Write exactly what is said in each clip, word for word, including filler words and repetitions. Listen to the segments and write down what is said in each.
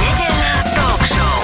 Nedeľná talk show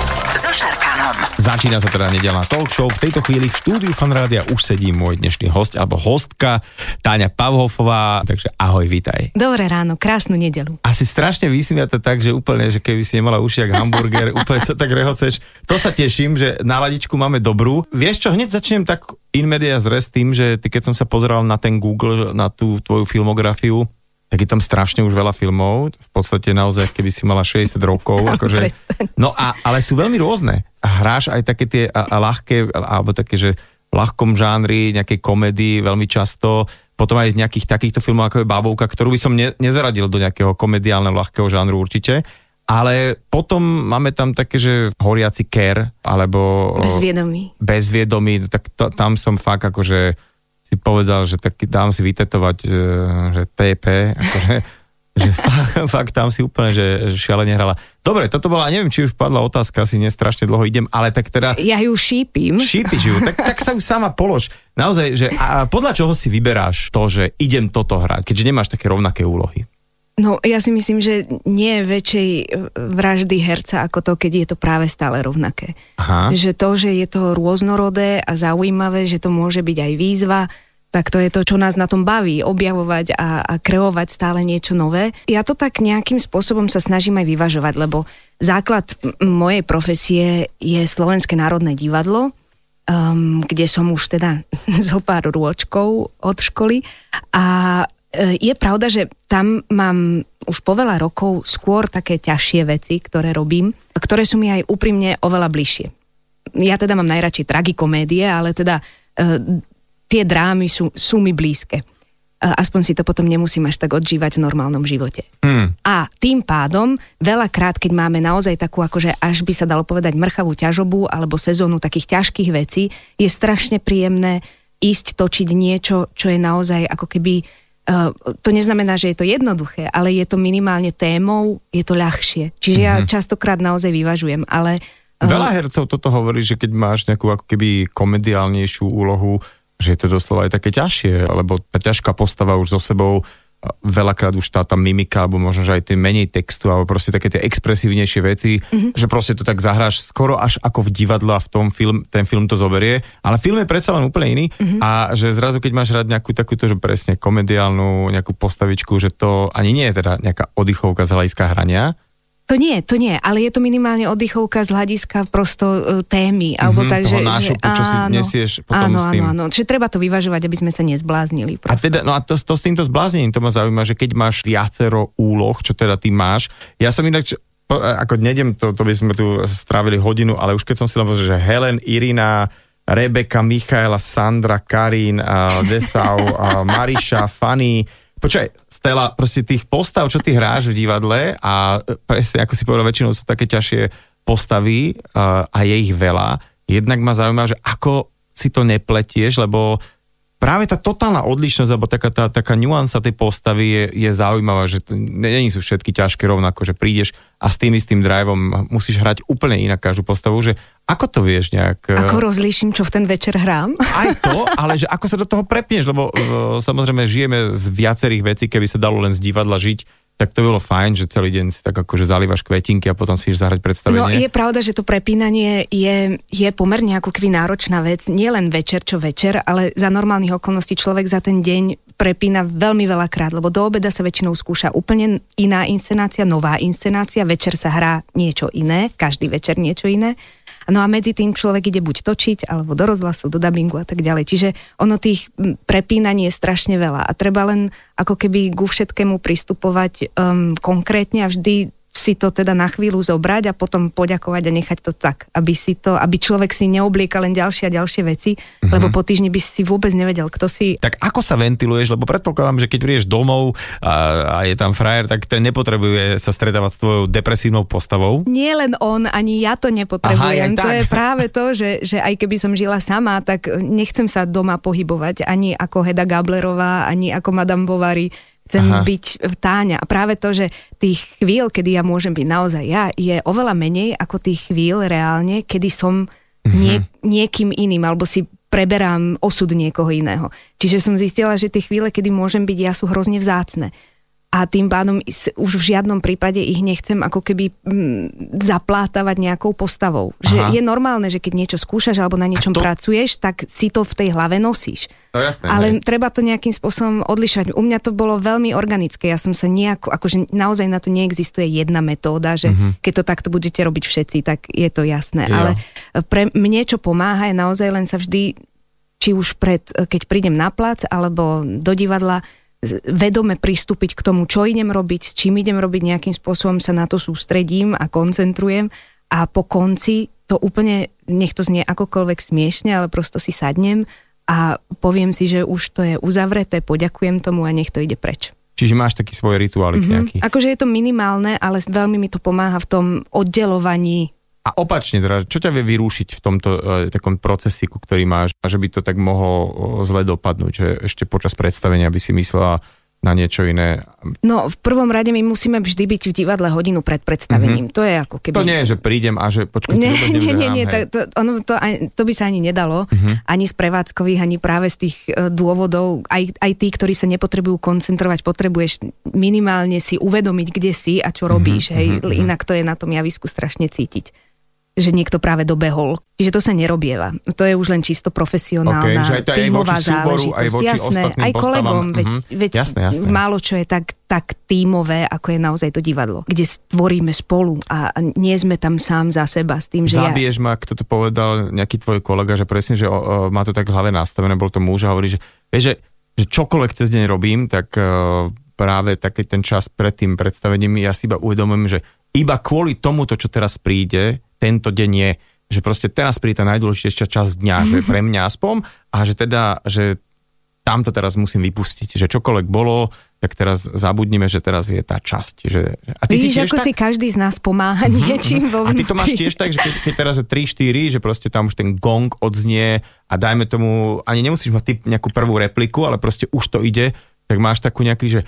so Šarkanom. Začína sa teda nedeľná talk show. V tejto chvíli v štúdiu Fan Rádia už sedí môj dnešný host alebo hostka Táňa Pauhofová. Takže ahoj, vítaj. Dobré ráno, krásnu nedeľu. Asi strašne vysmiata tak, že úplne, že keby si nemala uši jak hamburger, úplne sa tak rehoceš. To sa teším, že náladičku máme dobrú. Vieš čo, hneď začnem tak in medias res tým, že ty, keď som sa pozeral na ten Google, na tú tvoju filmografiu, tak je tam strašne už veľa filmov. V podstate naozaj, keby si mala šesťdesiat rokov. Akože... No a, ale sú veľmi rôzne. A hráš aj také tie a, a ľahké, alebo také, že v ľahkom žánri, nejakej komédii veľmi často. Potom aj nejakých takýchto filmov, ako je Bábovka, ktorú by som ne, nezaradil do nejakého komediálneho ľahkého žánru určite. Ale potom máme tam také, že Horící keř, alebo... Bezviedomí. Bezviedomí, tak to, tam som fakt akože si povedal, že tak dám si vytetovať, že, že té pé, akože, že fakt, fakt tam si úplne, že šialene hrala. Dobre, toto bola, neviem, či už padla otázka, asi nestrašne dlho idem, ale tak teda... Ja ju šípim. Šípiš ju, tak, tak sa ju sama polož. Naozaj, že a podľa čoho si vyberáš to, že idem toto hrať, keďže nemáš také rovnaké úlohy? No, ja si myslím, že nie je väčšej vraždy herca ako to, keď je to práve stále rovnaké. Aha. Že to, že je to rôznorodé a zaujímavé, že to môže byť aj výzva, tak to je to, čo nás na tom baví, objavovať a, a kreovať stále niečo nové. Ja to tak nejakým spôsobom sa snažím aj vyvažovať, lebo základ mojej profesie je Slovenské národné divadlo, um, kde som už teda zo pár rôčkov od školy a je pravda, že tam mám už po veľa rokov skôr také ťažšie veci, ktoré robím, ktoré sú mi aj úprimne oveľa bližšie. Ja teda mám najradšej tragikomédie, ale teda uh, tie drámy sú, sú mi blízke. Uh, aspoň si to potom nemusím až tak odžívať v normálnom živote. Mm. A tým pádom veľakrát, keď máme naozaj takú, akože až by sa dalo povedať mrchavú ťažobu alebo sezónu takých ťažkých vecí, je strašne príjemné ísť točiť niečo, čo je naozaj ako keby... Uh, to neznamená, že je to jednoduché, ale je to minimálne témou, je to ľahšie. Čiže mm-hmm. ja častokrát naozaj vyvažujem, ale... Uh... Veľa hercov toto hovorí, že keď máš nejakú ako keby komediálnejšiu úlohu, že je to doslova aj také ťažšie, lebo tá ťažká postava už so sebou veľakrát už tá, tá mimika, alebo možno, že aj tie menej textu, alebo proste také tie expresívnejšie veci, mm-hmm. že proste to tak zahráš skoro až ako v divadle a v tom film, ten film to zoberie, ale film je predsa len úplne iný mm-hmm. a že zrazu, keď máš rád nejakú takúto, že presne komediálnu nejakú postavičku, že to ani nie je teda nejaká oddychovka z hľadiska hrania. To nie, to nie, ale je to minimálne oddychovka z hľadiska prosto témy, alebo mm-hmm, takže nášupu, čo si nesieš potom áno, s tým. Áno, áno, čiže treba to vyvažovať, aby sme sa nezbláznili. Prosto. A teda, no a to, to s týmto zbláznením, to ma zaujíma, že keď máš viacero úloh, čo teda ty máš, ja som inak, ako nedem, to, to by sme tu strávili hodinu, ale už keď som si len povedal, že Helen, Irina, Rebeka, Michaela, Sandra, Karin, Desau, Mariša, Fanny, počkaj, Stella, proste tých postav, čo ty hráš v divadle a presne, ako si povedal, väčšinou sú také ťažšie postavy a je ich veľa. Jednak ma zaujíma, že ako si to nepletieš, lebo práve tá totálna odlišnosť, alebo taká, tá, taká nuansa tej postavy je, je zaujímavá, že nie sú všetky ťažké rovnako, že prídeš a s tým istým driveom musíš hrať úplne inak každú postavu, že ako to vieš nejak... Ako rozlíšim, čo v ten večer hrám? Aj to, ale že ako sa do toho prepneš, lebo samozrejme žijeme z viacerých vecí, keby sa dalo len z divadla žiť, tak to bolo fajn, že celý deň si tak akože zalívaš kvetinky a potom si iš zahrať predstavenie. No je pravda, že to prepínanie je, je pomerne ako keby náročná vec, nielen večer čo večer, ale za normálnych okolností človek za ten deň prepína veľmi veľakrát, lebo do obeda sa väčšinou skúša úplne iná inscenácia, nová inscenácia, večer sa hrá niečo iné, každý večer niečo iné. No a medzi tým človek ide buď točiť, alebo do rozhlasu, do dabingu a tak ďalej. Čiže ono tých prepínaní je strašne veľa a treba len ako keby ku všetkému pristupovať um, konkrétne a vždy si to teda na chvíľu zobrať a potom poďakovať a nechať to tak, aby si to, aby človek si neoblieka len ďalšie a ďalšie veci, mm-hmm. lebo po týždni by si vôbec nevedel, kto si... Tak ako sa ventiluješ, lebo predpokladám, že keď prídeš domov a, a je tam frajer, tak ten nepotrebuje sa stretávať s tvojou depresívnou postavou? Nie len on, ani ja to nepotrebujem. Aha, to je práve to, že, že aj keby som žila sama, tak nechcem sa doma pohybovať, ani ako Heda Gablerová, ani ako Madame Bovary. Chcem Aha. byť Táňa. A práve to, že tých chvíľ, kedy ja môžem byť naozaj ja, je oveľa menej ako tých chvíľ reálne, kedy som nie, niekým iným, alebo si preberám osud niekoho iného. Čiže som zistila, že tie chvíle, kedy môžem byť ja, sú hrozne vzácne. A tým pádom už v žiadnom prípade ich nechcem ako keby zaplátavať nejakou postavou. Že je normálne, že keď niečo skúšaš alebo na niečom to... pracuješ, tak si to v tej hlave nosíš. No jasné, ale hej. Treba to nejakým spôsobom odlišovať. U mňa to bolo veľmi organické. Ja som sa nejako, akože naozaj na to neexistuje jedna metóda, že mm-hmm. keď to takto budete robiť všetci, tak je to jasné. Jo. Ale pre mne, čo pomáha, je naozaj len sa vždy, či už pred, keď prídem na plac alebo do divadla, vedome pristúpiť k tomu, čo idem robiť, s čím idem robiť, nejakým spôsobom sa na to sústredím a koncentrujem a po konci to úplne, nech to znie akokoľvek smiešne, ale prosto si sadnem a poviem si, že už to je uzavreté, poďakujem tomu a nech to ide preč. Čiže máš taký svoj rituálik mm-hmm. nejaký. Akože je to minimálne, ale veľmi mi to pomáha v tom oddelovaní. A opačne, teda, čo ťa vie vyrúšiť v tomto e, takom procesiku, ktorý máš, že by to tak mohlo zle dopadnúť, že ešte počas predstavenia by si myslela na niečo iné? No, v prvom rade my musíme vždy byť v divadle hodinu pred predstavením. Mm-hmm. To je ako keby... To nie je, že prídem a že počkajte, nie, vôbec nevzerám. Nie, nie, nie, to, to, ono, to, to by sa ani nedalo, mm-hmm. ani z prevádzkových, ani práve z tých dôvodov. Aj, aj tí, ktorí sa nepotrebujú koncentrovať, potrebuješ minimálne si uvedomiť, kde si a čo robíš. Mm-hmm. Hej? Mm-hmm. Inak to je na tom javisku strašne cítiť, že niekto práve dobehol. Čiže to sa nerobieva. To je už len čisto profesionálna, okay, tímová záležitosť. Aj voči jasné, aj kolegom. Veď, mm-hmm. veď jasné, jasné. Málo čo je tak, tak tímové, ako je naozaj to divadlo, kde stvoríme spolu a nie sme tam sám za seba s tým, že Zabiješ ja... ma, kto to povedal, nejaký tvoj kolega, že presne, že o, o, má to tak v hlave nastavené, bol to muž a hovorí, že, vieš, že, že čokoľvek cez deň robím, tak uh, práve taký ten čas pred tým predstavením ja si iba uvedomujem, že iba kvôli tomuto, čo teraz príde, tento deň je, že proste teraz príde tá najdôležitejšia časť dňa, že pre mňa aspoň, a že teda, že tamto teraz musím vypustiť, že čokoľvek bolo, tak teraz zabudnime, že teraz je tá časť. Že... A ty Vidíš, si ako tak... si každý z nás pomáha niečím vo vnútri. A ty to máš tiež tak, že keď, keď teraz je tri štyri, že proste tam už ten gong odznie a dajme tomu, ani nemusíš mať ty nejakú prvú repliku, ale proste už to ide, tak máš takú nejaký, že...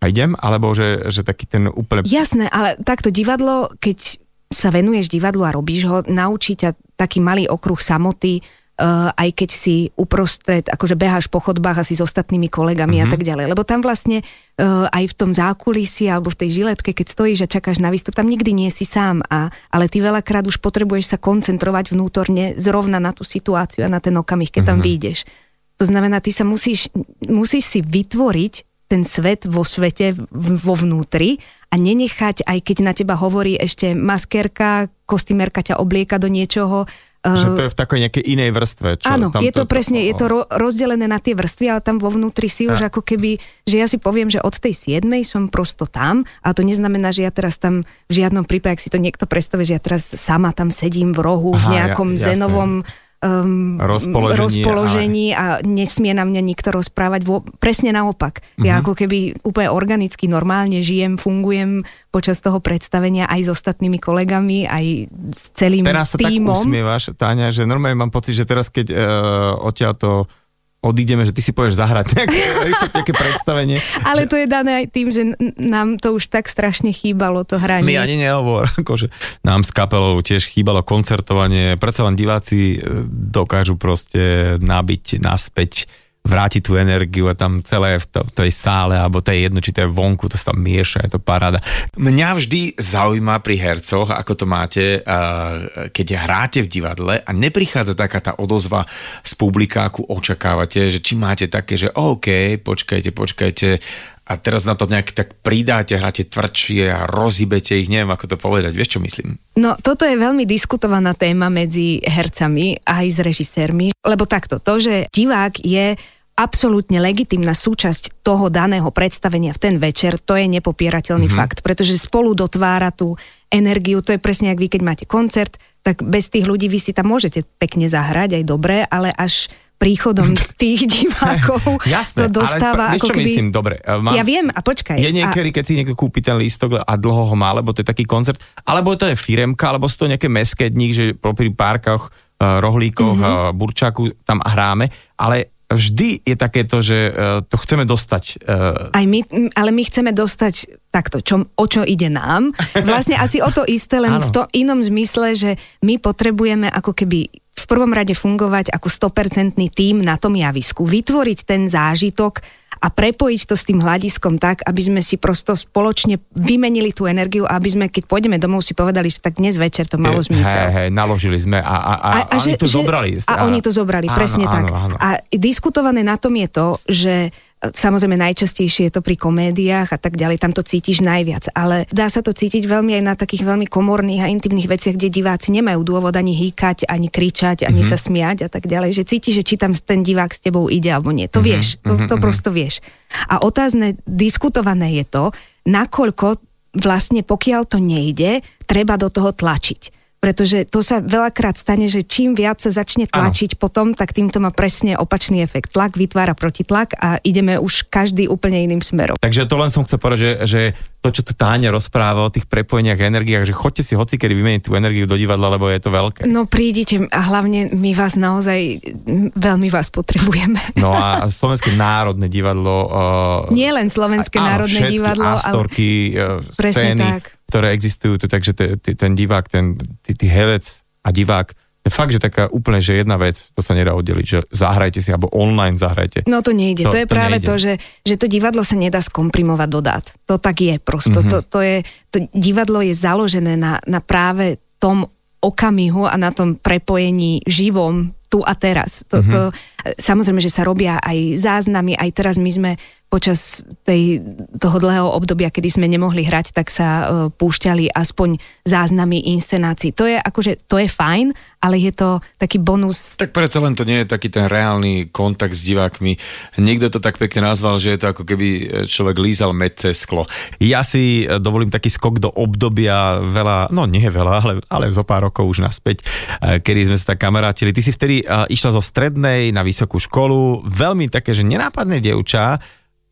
A idem, alebo že, že taký ten úplne... Jasné, ale takto divadlo, keď sa venuješ divadlu a robíš ho, naučí ťa taký malý okruh samoty, uh, aj keď si uprostred, akože beháš po chodbách asi s ostatnými kolegami mm-hmm. a tak ďalej. Lebo tam vlastne uh, aj v tom zákulisí alebo v tej žiletke, keď stojíš a čakáš na výstup, tam nikdy nie si sám, a, ale ty veľakrát už potrebuješ sa koncentrovať vnútorne zrovna na tú situáciu a na ten okamih, keď mm-hmm. tam vyjdeš. To znamená, ty sa musíš, musíš si vytvoriť ten svet vo svete, vo vnútri a nenechať, aj keď na teba hovorí ešte maskérka, kostýmerka ťa oblieka do niečoho. Že to je v takej nejakej inej vrstve. Čo áno, tam je to, to presne, je to rozdelené na tie vrstvy, ale tam vo vnútri si už a. ako keby, že ja si poviem, že od tej siedmej som prosto tam, a to neznamená, že ja teraz tam v žiadnom prípade, ak si to niekto predstaví, že ja teraz sama tam sedím v rohu, Aha, v nejakom ja, zenovom... Um, rozpoložení, rozpoložení a nesmie na mňa nikto rozprávať. Vo, presne naopak. Uh-huh. Ja ako keby úplne organicky, normálne žijem, fungujem počas toho predstavenia aj s ostatnými kolegami, aj s celým týmom. Teraz sa tímom. Tak usmievaš, Táňa, že normálne mám pocit, že teraz keď uh, odtiaľto odídeme, že ty si povieš zahrať nejaké, nejaké predstavenie. Ale to je dané aj tým, že nám to už tak strašne chýbalo, to hranie. My ani nehovor, akože nám s kapelou tiež chýbalo koncertovanie, predsa len diváci dokážu proste nabiť naspäť, vrátiť tú energiu a tam celé v to, tej sále, alebo to je jedno, či to je vonku, to sa tam mieša, je to paráda. Mňa vždy zaujíma pri hercoch, ako to máte, keď hráte v divadle a neprichádza taká tá odozva z publika, akú očakávate, že či máte také, že OK, počkajte, počkajte a teraz na to nejak tak pridáte, hráte tvrdšie a rozhybete ich, neviem ako to povedať, vieš čo myslím? No toto je veľmi diskutovaná téma medzi hercami aj s režisérmi, lebo takto, to, že divák je absolútne legitímna súčasť toho daného predstavenia v ten večer, to je nepopierateľný mm-hmm. fakt, pretože spolu dotvára tú energiu, to je presne ako vy, keď máte koncert, tak bez tých ľudí vy si tam môžete pekne zahrať, aj dobre, ale až príchodom tých divákov jasné, to dostáva ale, ako keby... Myslím, dobre, mám, ja viem, a počkaj. Je niekedy, a... keď si niekto kúpi ten lístok a dlho ho má, lebo to je taký koncert, alebo to je firemka, alebo sú to nejaké meské dní, že pri párkach, rohlíkoch, mm-hmm. burčáku tam hráme, ale vždy je takéto, že to chceme dostať. Aj my, ale my chceme dostať takto, čo, o čo ide nám. Vlastne asi o to isté, len v to inom zmysle, že my potrebujeme ako keby v prvom rade fungovať ako sto percent tím na tom javisku. Vytvoriť ten zážitok a prepojiť to s tým hľadiskom tak, aby sme si prosto spoločne vymenili tú energiu a aby sme, keď pôjdeme domov, si povedali, že tak dnes večer to malo zmysel. Hej, hej, naložili sme a, a, a, a, a oni že, to že, zobrali. A, a oni to zobrali, áno, presne áno, tak. Áno. A diskutované na tom je to, že samozrejme najčastejšie je to pri komédiách a tak ďalej, tam to cítiš najviac, ale dá sa to cítiť veľmi aj na takých veľmi komorných a intimných veciach, kde diváci nemajú dôvod ani hýkať, ani kričať, ani mm-hmm. sa smiať a tak ďalej, že cítiš, že či tam ten divák s tebou ide alebo nie, to mm-hmm. vieš, to, to mm-hmm. prosto vieš. A otázne, diskutované je to, nakoľko vlastne pokiaľ to nejde, treba do toho tlačiť. Pretože to sa veľakrát stane, že čím viac sa začne tlačiť ano. Potom, tak týmto má presne opačný efekt. Tlak vytvára protitlak a ideme už každý úplne iným smerom. Takže to len som chcel povedať, že, že to, čo tu Táňa rozpráva o tých prepojeniach a energiách, že choďte si hocikedy vymeniť tú energiu do divadla, lebo je to veľké. No prídite a hlavne my vás naozaj veľmi vás potrebujeme. No a Slovenské národné divadlo... Uh, Nie len Slovenské aj, národné áno, divadlo, ale... Astorky, uh, scény... Tak. Ktoré existujú, to, takže te, te, ten divák, ten ty, ty herec a divák, je fakt, že taká úplne, že jedna vec, to sa nedá oddeliť, že zahrajte si, alebo online zahrajte. No to nejde, to, to je to práve nejde. to, že, že to divadlo sa nedá skomprimovať do dát. To tak je prosto, mm-hmm. to, to je, to divadlo je založené na, na práve tom okamihu a na tom prepojení živom tu a teraz. To, mm-hmm. to, samozrejme, že sa robia aj záznamy, aj teraz my sme počas tej, toho dlhého obdobia, kedy sme nemohli hrať, tak sa uh, púšťali aspoň záznamy inscenácií. To je akože, to je fajn, ale je to taký bonus. Tak predsa len to nie je taký ten reálny kontakt s divákmi. Niekto to tak pekne nazval, že je to ako keby človek lízal med cez sklo. Ja si dovolím taký skok do obdobia veľa, no nie veľa, ale, ale zo pár rokov už naspäť, uh, kedy sme sa tak kamarátili. Ty si vtedy uh, išla zo strednej na vysokú školu, veľmi také, že nenápadné dievča,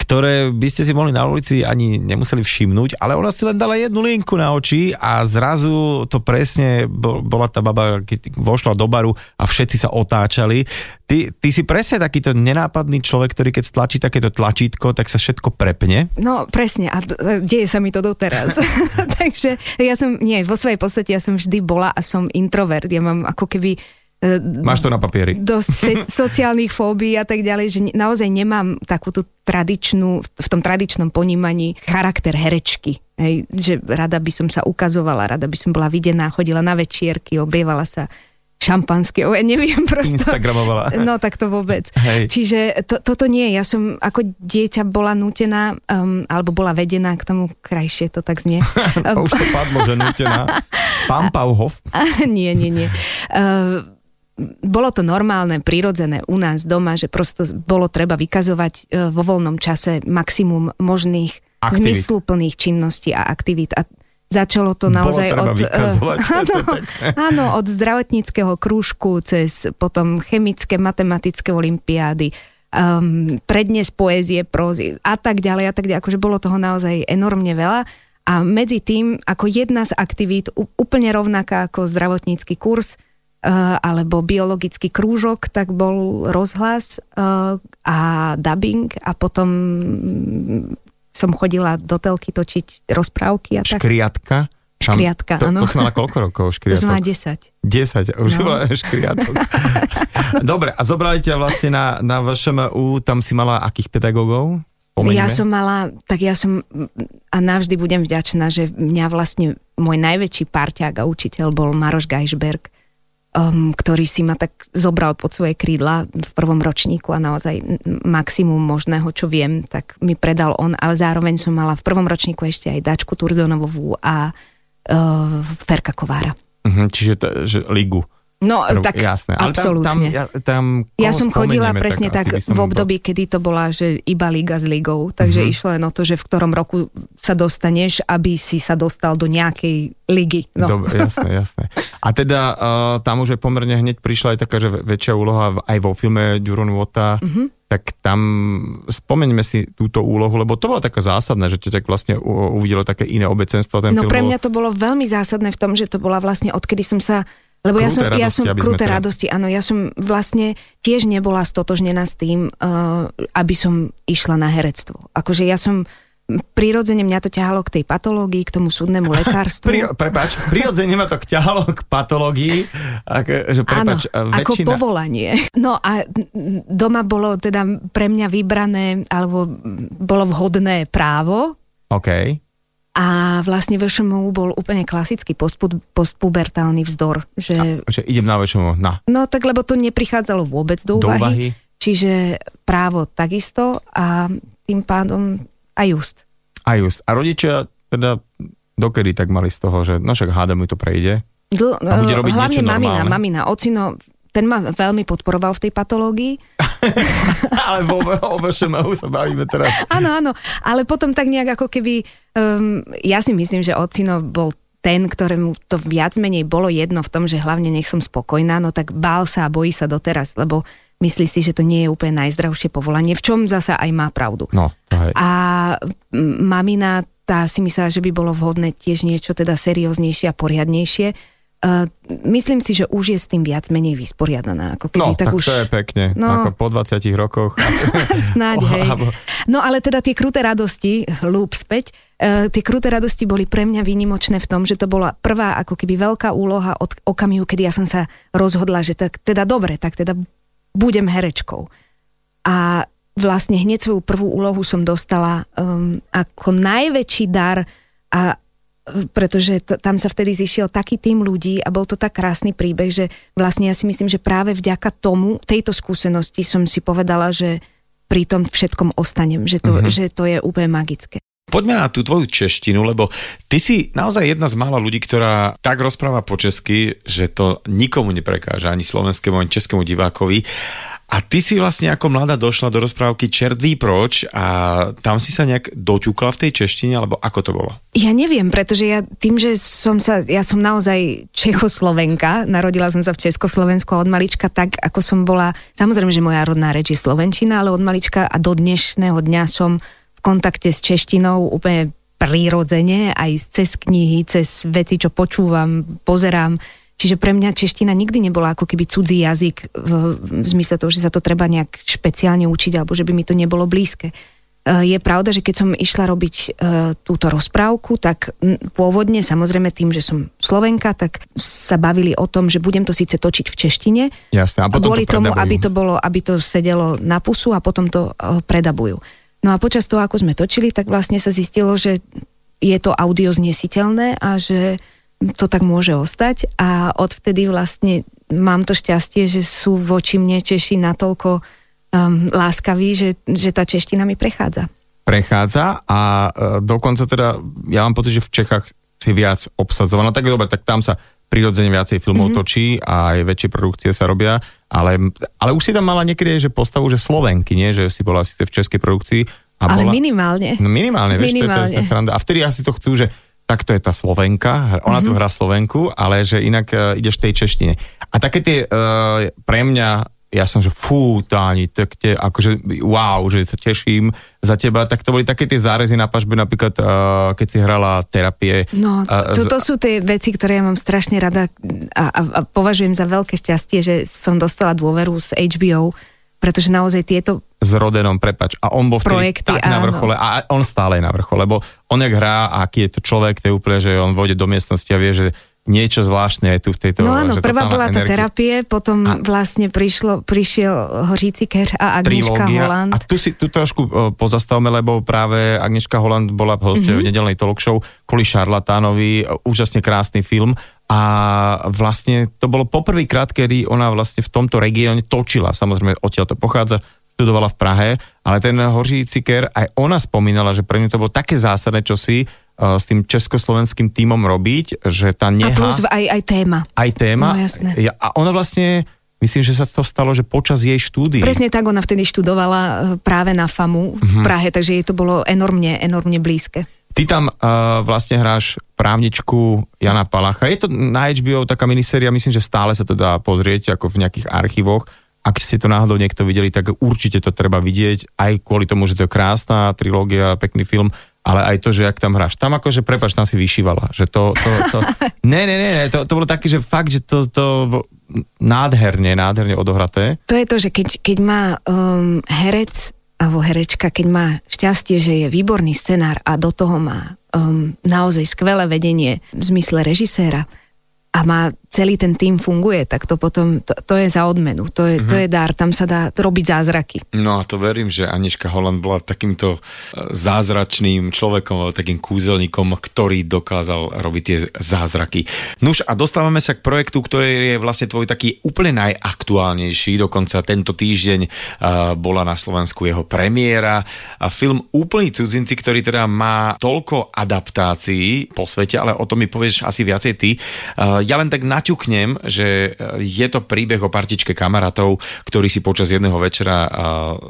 ktoré by ste si mohli na ulici ani nemuseli všimnúť, ale ona si len dala jednu linku na oči a zrazu to presne bola tá baba, keď vošla do baru a všetci sa otáčali. Ty, ty si presne takýto nenápadný človek, ktorý keď stlačí takéto tlačítko, tak sa všetko prepne? No presne a deje sa mi to doteraz. Takže ja som, nie, vo svojej podstate ja som vždy bola a som introvert. Ja mám ako keby máš to na papieri. Dosť sociálnych fóbií a tak ďalej, že naozaj nemám takúto tradičnú, v tom tradičnom ponímaní charakter herečky. Hej, že rada by som sa ukazovala, rada by som bola videná, chodila na večierky, oblievala sa šampanské, ja neviem prosto. Instagramovala. No tak to vôbec. Hej. Čiže to, toto nie, ja som ako dieťa bola nútená, um, alebo bola vedená k tomu, krajšie to tak znie. Už to padlo, že nútená. Pán Pauhofová. Nie, nie, nie. Uh, Bolo to normálne, prirodzené u nás doma, že prosto bolo treba vykazovať vo voľnom čase maximum možných aktivít, zmysluplných činností a aktivít. A začalo to naozaj od, vykazovať, uh, áno, to áno, od zdravotníckeho krúžku cez potom chemické, matematické olympiády, um, prednes poézie, prózy a tak ďalej a tak ďalej. Akože bolo toho naozaj enormne veľa. A medzi tým, ako jedna z aktivít, úplne rovnaká ako zdravotnícky kurz, Uh, alebo biologický krúžok, tak bol rozhlas uh, a dubbing a potom som chodila do telky točiť rozprávky a tak. Škriatka? Škriatka, áno. To, to som mala koľko rokov škriatok? To som mala desať. desať, už no. Bola škriatok. Dobre, a zobrali ťa vlastne na, na V Š M U, tam si mala akých pedagógov? Spomeňme. Ja som mala, tak ja som a navždy budem vďačná, že mňa vlastne môj najväčší parťák a učiteľ bol Maroš Gajšberg, Um, ktorý si ma tak zobral pod svoje krídla v prvom ročníku a naozaj maximum možného, čo viem, tak mi predal on, ale zároveň som mala v prvom ročníku ešte aj Dačku Turzonovú a uh, Ferka Kovára. Uh-huh, čiže t- že ligu. No Prv, tak jasné. Ale absolútne. Tam, tam, tam, ja som chodila presne tak, tak v období, bol... kedy to bola že iba liga s ligou, takže uh-huh. išlo len o to, že v ktorom roku sa dostaneš, aby si sa dostal do nejakej ligy. No. Dobre, jasné, jasné. A teda uh, tam už je pomerne hneď prišla aj taká, že väčšia úloha aj vo filme Duron Wota, uh-huh. tak tam spomeňme si túto úlohu, lebo to bola taká zásadná, že to tak vlastne uvidelo také iné obecenstvo. Ten no film pre mňa bol... to bolo veľmi zásadné v tom, že to bola vlastne, odkedy som sa Lebo ja som, radosti, ja som krúte teda... radosti, áno, ja som vlastne tiež nebola stotožnená s tým, uh, aby som išla na herectvo. Akože ja som, prirodzene mňa to ťahalo k tej patológii, k tomu súdnemu lekárstvu. Pri, prepáč, prirodzene ma to ťahalo k patológii, že prepáč, áno, väčšina... ako povolanie. No a doma bolo teda pre mňa vybrané, alebo bolo vhodné právo. OK. A vlastne VŠMU bol úplne klasický postpu, postpubertálny vzdor. Že... A, že idem na VŠMU, na. No tak, lebo to neprichádzalo vôbec do úvahy. Do úvahy. Čiže právo takisto a tým pádom a just. A just. A rodičia teda dokedy tak mali z toho, že no však hádam, mi to prejde. Dl- a bude robiť hlavne niečo mamina, normálne. Mamina, ocino, ten ma veľmi podporoval v tej patológii. Ale vo, o VŠMU sa bavíme teraz. Áno, áno, ale potom tak nejak ako keby, um, ja si myslím, že ocino bol ten, ktorému to viac menej bolo jedno v tom, že hlavne nech som spokojná, no tak bál sa a bojí sa doteraz, lebo myslí si, že to nie je úplne najzdravšie povolanie, v čom zasa aj má pravdu. No, hej. A mamina, tá si myslela, že by bolo vhodné tiež niečo teda serióznejšie a poriadnejšie. Uh, myslím si, že už je s tým viac menej vysporiadaná. Ako keby, no, tak, tak už... to je pekne. No... Ako po dvadsiatich rokoch. Snáď, hej. No, ale teda tie kruté radosti, lúp späť, uh, tie kruté radosti boli pre mňa výnimočné v tom, že to bola prvá ako keby veľká úloha od okamihu, kedy ja som sa rozhodla, že tak teda dobre, tak teda budem herečkou. A vlastne hneď svoju prvú úlohu som dostala um, ako najväčší dar a pretože t- tam sa vtedy zišiel taký tím ľudí a bol to tak krásny príbeh, že vlastne ja si myslím, že práve vďaka tomu, tejto skúsenosti som si povedala, že pri tom všetkom ostanem, že to, uh-huh. že to je úplne magické. Poďme na tú tvoju češtinu, lebo ty si naozaj jedna z mála ľudí, ktorá tak rozpráva po česky, že to nikomu neprekáže, ani slovenskému, ani českému divákovi. A ty si vlastne ako mladá došla do rozprávky Čert ví proč a tam si sa nejak doťukla v tej češtine, alebo ako to bolo? Ja neviem, pretože ja tým, že som sa, ja som naozaj Čechoslovenka, narodila som sa v Československu a od malička tak, ako som bola, samozrejme, že moja rodná reč je slovenčina, ale od malička a do dnešného dňa som v kontakte s češtinou úplne prirodzene, aj cez knihy, cez veci, čo počúvam, pozerám. Čiže pre mňa čeština nikdy nebola ako keby cudzí jazyk v zmysle toho, že sa to treba nejak špeciálne učiť alebo že by mi to nebolo blízke. Je pravda, že keď som išla robiť túto rozprávku, tak pôvodne, samozrejme tým, že som Slovenka, tak sa bavili o tom, že budem to síce točiť v češtine. Jasné, a potom kvôli to predabujú. Tomu, aby to bolo, aby to sedelo na pusu a potom to predabujú. No a počas toho, ako sme točili, tak vlastne sa zistilo, že je to audio znesiteľné a že to tak môže ostať a odvtedy vlastne mám to šťastie, že sú voči mne Češi natoľko um, láskaví, že, že tá čeština mi prechádza. Prechádza a e, dokonca teda, ja mám pocit, že v Čechách si viac obsadzovaná. Tak dobre, tak tam sa prirodzene viacej filmov mm-hmm. točí a aj väčšie produkcie sa robia, ale, ale už si tam mala niekedy že postavu, že Slovenky, nie? Že si bola síce v českej produkcii. A ale bola... minimálne. No minimálne, vieš, minimálne. To je, to je sranda. A vtedy asi to chcú, že tak to je tá Slovenka, ona mm-hmm. tu hrá Slovenku, ale že inak uh, ideš v tej češtine. A také tie, uh, pre mňa, ja som, že fú, Táni, tak tie, akože wow, že sa teším za teba, tak to boli také tie zárezy na pažbe, napríklad, uh, keď si hrala terapie. No, uh, to, to sú tie veci, ktoré ja mám strašne rada a, a, a považujem za veľké šťastie, že som dostala dôveru z há bé ó, pretože naozaj tieto... S Rodenom, prepač. A on bol vtedy projekty, tak na vrchole. Áno. A on stále je na vrchole, lebo on jak hrá a aký je to človek, to je úplne, že on vôjde do miestnosti a vie, že niečo zvláštne je tu v tejto... No áno, že prvá bola tá terapie, potom a... vlastne prišlo, prišiel Hořící keř a Agnieszka Holland. A tu si tu trošku pozastavme, lebo práve Agnieszka Holland bola v hoste mm-hmm. v nedelnej talk show kvôli Šarlatánovi, úžasne krásny film. A vlastne to bolo poprvýkrát, kedy ona vlastne v tomto regióne točila. Samozrejme, odtiaľ to pochádza, študovala v Prahe, ale ten Hořící keř, aj ona spomínala, že pre ňu to bolo také zásadné, čo si uh, s tým československým tímom robiť, že tá neha... A plus aj, aj téma. Aj téma. No jasné. A ona vlastne... Myslím, že sa to stalo, že počas jej štúdií. Presne tak, ona vtedy študovala práve na FAMU v mm-hmm. Prahe, takže jej to bolo enormne, enormne blízke. Ty tam uh, vlastne hráš právničku Jana Palacha. Je to na há bé ó taká miniséria, myslím, že stále sa to dá pozrieť ako v nejakých archívoch. Ak ste to náhodou niekto videli, tak určite to treba vidieť, aj kvôli tomu, že to je krásna trilógia, pekný film. A ale aj to, že jak tam hráš. Tam akože, prepáč, tam si vyšívala. Že to, to, to, ne, ne, ne, to, to bolo také, že fakt, že to, to nádherne, nádherne odohraté. To je to, že keď, keď má um, herec alebo herečka, keď má šťastie, že je výborný scenár a do toho má um, naozaj skvelé vedenie v zmysle režiséra a má celý ten tím funguje, tak to potom, to, to je za odmenu, to je, mm-hmm. to je dar, tam sa dá robiť zázraky. No a to verím, že Agnieszka Holland bola takýmto zázračným človekom, takým kúzelníkom, ktorý dokázal robiť tie zázraky. Nuž a dostávame sa k projektu, ktorý je vlastne tvoj taký úplne najaktuálnejší, dokonca tento týždeň uh, bola na Slovensku jeho premiéra a film Úplný cudzinci, ktorý teda má toľko adaptácií po svete, ale o tom mi povieš asi viacej ty. Uh, ja len tak naťuknem, že je to príbeh o partičke kamarátov, ktorí si počas jedného večera uh,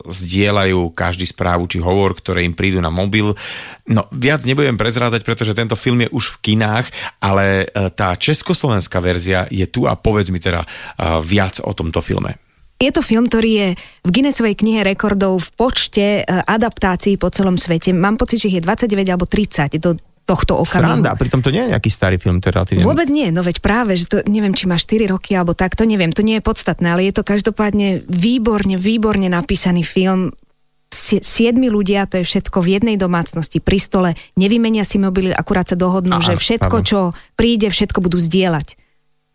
zdieľajú každý správu či hovor, ktoré im prídu na mobil. No, viac nebudem prezrádať, pretože tento film je už v kinách, ale uh, tá československá verzia je tu a povedz mi teda uh, viac o tomto filme. Je to film, ktorý je v Guinnessovej knihe rekordov v počte uh, adaptácií po celom svete. Mám pocit, že ich je dvadsaťdeväť alebo tridsať do tohto okamihu. Sranda, pritom to nie je nejaký starý film. Teda, vôbec nie, no veď práve, že to neviem, či má štyri roky alebo tak, to neviem, to nie je podstatné, ale je to každopádne výborne, výborne napísaný film. Siedmi ľudia, to je všetko v jednej domácnosti, pri stole, nevymenia si mobily, akurát sa dohodnú, že všetko, pardon. Čo príde, všetko budú zdieľať.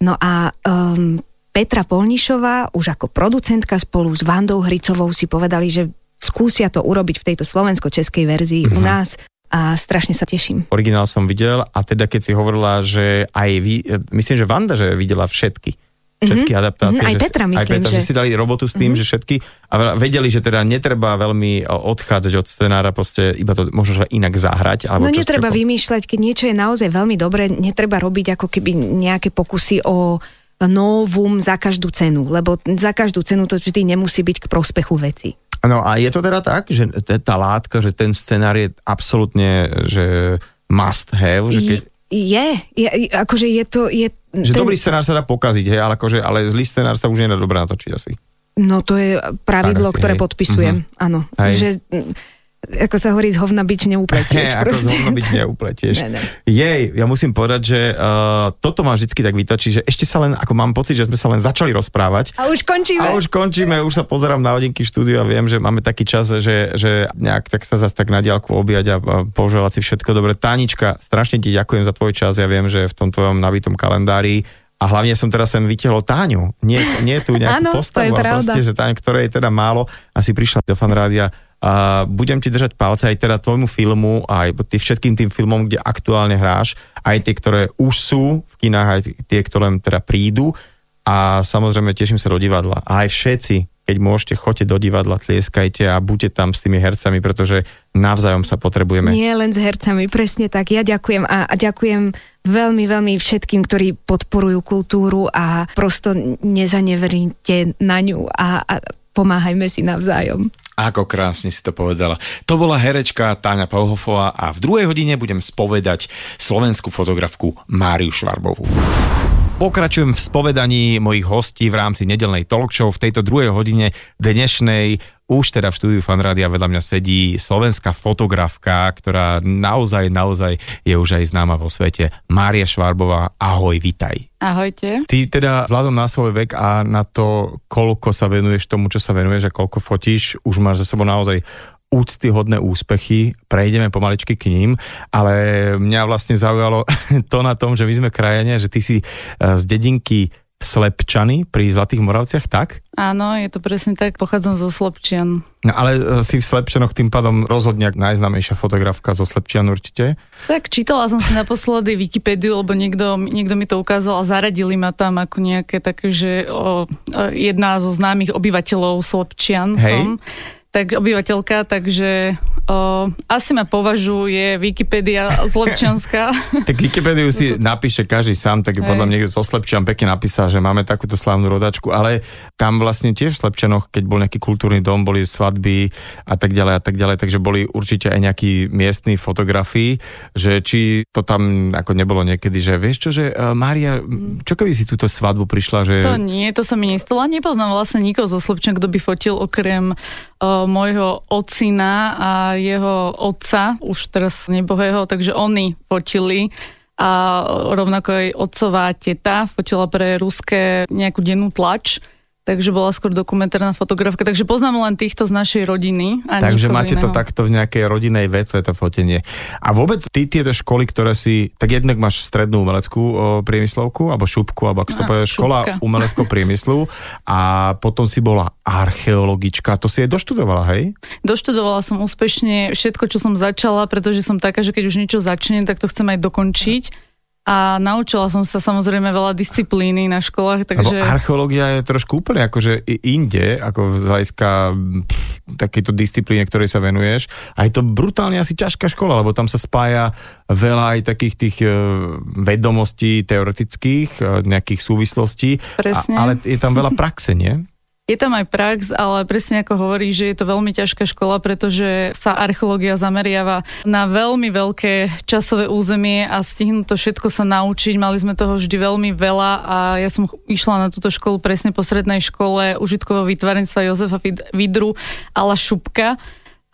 No a um, Petra Poľnišová, už ako producentka spolu s Vandou Hricovou si povedali, že skúsia to urobiť v tejto slovensko-českej verzii mhm. u nás. A strašne sa teším. Originál som videl a teda keď si hovorila, že aj vy, myslím, že Vanda, že videla všetky. Všetky mm-hmm. adaptácie. Aj že, Petra, myslím, aj Petra, že... že si dali robotu s tým, mm-hmm. že všetky a vedeli, že teda netreba veľmi odchádzať od scenára, proste iba to možno inak zahrať. Alebo no čo, netreba čo... vymýšľať, keď niečo je naozaj veľmi dobré, netreba robiť ako keby nejaké pokusy o novum za každú cenu, lebo za každú cenu to vždy nemusí byť k prospechu veci. No a je to teda tak, že tá látka, že ten scenár je absolútne, že must have? Že keď... je, je, akože je to... Je že ten... dobrý scenár sa dá pokaziť, hej, ale, akože, ale zlý scenár sa už nedá dobre natočiť asi. No to je pravidlo, asi, ktoré hej. podpisujem, uh-huh. áno. Hej. Že, ako sa hovorí, z hovna bič neupletieš. Hej, ako z hovna bič neupletieš. ne, ne. Jej, ja musím povedať, že uh, toto ma vždycky tak vytočí, že ešte sa len, ako mám pocit, že sme sa len začali rozprávať. A už končíme. A už končíme, už sa pozerám na hodinky v štúdiu a viem, že máme taký čas, že, že nejak tak sa zase tak na diaľku objať a poželať si všetko dobre. Tánička, strašne ti ďakujem za tvoj čas, ja viem, že v tom tvojom nabitom kalendári a hlavne som teraz sem vytiahol Táňu. Nie, nie tu nejakú ano, postavu, to je pravda. Proste, že Táňu, ktorej je teda málo, asi prišla do Fanrádia. Uh, budem ti držať palce aj teda tvojmu filmu, aj ty, všetkým tým filmom, kde aktuálne hráš, aj tie, ktoré už sú v kinách, aj tie, ktoré teda prídu. A samozrejme teším sa do divadla. A aj všetci, keď môžete, choďte do divadla, tlieskajte a buďte tam s tými hercami, pretože navzájom sa potrebujeme. Nie len s hercami, presne tak. Ja ďakujem a, a ďakujem veľmi, veľmi všetkým, ktorí podporujú kultúru a prosto nezaneveríte na ňu a, a pomáhajme si navzájom. Ako krásne si to povedala. To bola herečka Táňa Pauhofová a v druhej hodine budem spovedať slovenskú fotografku Máriu Švarbovú. Pokračujem v spovedaní mojich hostí v rámci nedeľnej talkshow. V tejto druhej hodine dnešnej už teda v štúdiu Fanrádia vedľa mňa sedí slovenská fotografka, ktorá naozaj, naozaj je už aj známa vo svete. Mária Švarbová, ahoj, vitaj. Ahojte. Ty teda vzhľadom na svoj vek a na to, koľko sa venuješ tomu, čo sa venuješ a koľko fotíš, už máš za sebou naozaj úctyhodné úspechy, prejdeme pomaličky k ním, ale mňa vlastne zaujalo to na tom, že my sme krajania, že ty si z dedinky Slepčany pri Zlatých Moravciach, tak? Áno, je to presne tak, pochádzam zo Slepčian. No ale si v Slepčanoch tým pádom rozhodne najznámejšia fotografka zo Slepčian určite? Tak, čítala som si naposledy Wikipédiu, lebo niekto, niekto mi to ukázal a zaradili ma tam ako nejaké také, že o, jedna zo známych obyvateľov Slepčian som. Tak obyvateľka, takže o, asi ma považuje Wikipédia slepčianska. Tak Wikipédiu si napíše každý sám, tak podľa mňa niekto zo Slepčian pekne napísal, že máme takúto slávnu rodačku, ale tam vlastne tiež v Slepčanoch, keď bol nejaký kultúrny dom, boli svadby a tak ďalej a tak ďalej, takže boli určite aj nejakí miestni fotografii, že či to tam ako nebolo niekedy, že vieš čo, že uh, Mária, čo keby si túto svadbu prišla, že... To nie, to sa mi nestalo, nepoznám vlastne nikoho zo Slepčan, kto by fotil okrem uh, môjho otcina a jeho otca, už teraz nebohého, takže oni fotili a rovnako aj otcová teta fotila pre ruské nejakú dennú tlač, takže bola skôr dokumentárna fotografka. Takže poznám len týchto z našej rodiny. A takže máte iného. To takto v nejakej rodinej vetve, to fotenie. A vôbec ty tieto školy, ktoré si... Tak jednak máš strednú umeleckú priemyslovku, alebo šupku, alebo ak sa to povie, škola umeleckého priemyslu. A potom si bola archeologička. To si aj doštudovala, hej? Doštudovala som úspešne všetko, čo som začala, pretože som taká, že keď už niečo začnem, tak to chcem aj dokončiť. A naučila som sa samozrejme veľa disciplíny na školách, takže... Lebo archeológia je trošku úplne akože inde, ako z hľadiska takejto disciplíne, ktorej sa venuješ. A je to brutálne asi ťažká škola, lebo tam sa spája veľa aj takých tých vedomostí teoretických, nejakých súvislostí. Presne. A, ale je tam veľa praxe, nie? Je tam aj prax, ale presne ako hovorí, že je to veľmi ťažká škola, pretože sa archeológia zameriava na veľmi veľké časové územie a stihnúť to všetko sa naučiť. Mali sme toho vždy veľmi veľa a ja som išla na túto školu presne po strednej škole užitkového výtvarníctva Jozefa Vidru a la Šupka.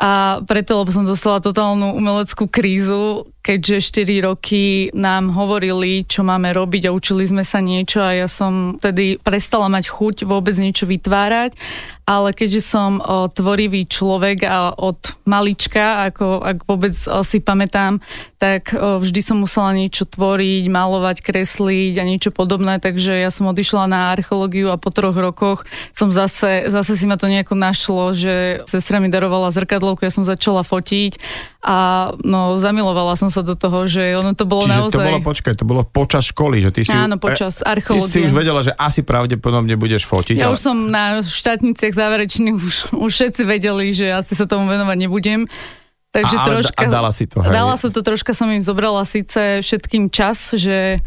A preto, lebo som dostala totálnu umeleckú krízu, keďže štyri roky nám hovorili, čo máme robiť a učili sme sa niečo a ja som vtedy prestala mať chuť vôbec niečo vytvárať, ale keďže som o, tvorivý človek a od malička, ako ak vôbec o, si pamätám, tak o, vždy som musela niečo tvoriť, malovať, kresliť a niečo podobné, takže ja som odišla na archeológiu a po troch rokoch som zase, zase si ma to nejako našlo, že sestra mi darovala zrkadlo, ja som začala fotiť a no, zamilovala som sa do toho, že ono to bolo. Čiže naozaj... to bolo, počkaj, to bolo počas školy, že ty si... Áno, počas archeológie. Ty si už vedela, že asi pravdepodobne budeš fotiť. Ja ale... už som na štátniciach záverečných už, už všetci vedeli, že asi sa tomu venovať nebudem. Takže a, troška... A dala si to, hej. Dala som to, troška som im zobrala síce všetkým čas, že...